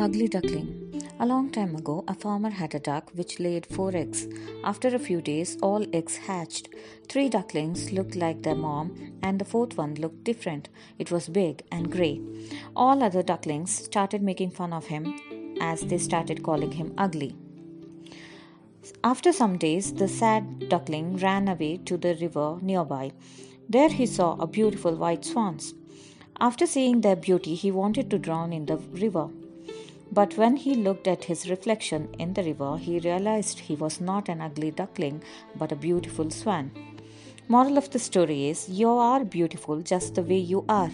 Ugly duckling. A long time ago, a farmer had a duck which laid 4 eggs. After a few days, all eggs hatched. 3 ducklings looked like their mom, and the 4th one looked different. It was big and grey. All other ducklings started making fun of him as they started calling him ugly. After some days, the sad duckling ran away to the river nearby. There he saw a beautiful white swans. After seeing their beauty, he wanted to drown in the river. But when he looked at his reflection in the river, he realized he was not an ugly duckling, but a beautiful swan. Moral of the story is, you are beautiful just the way you are.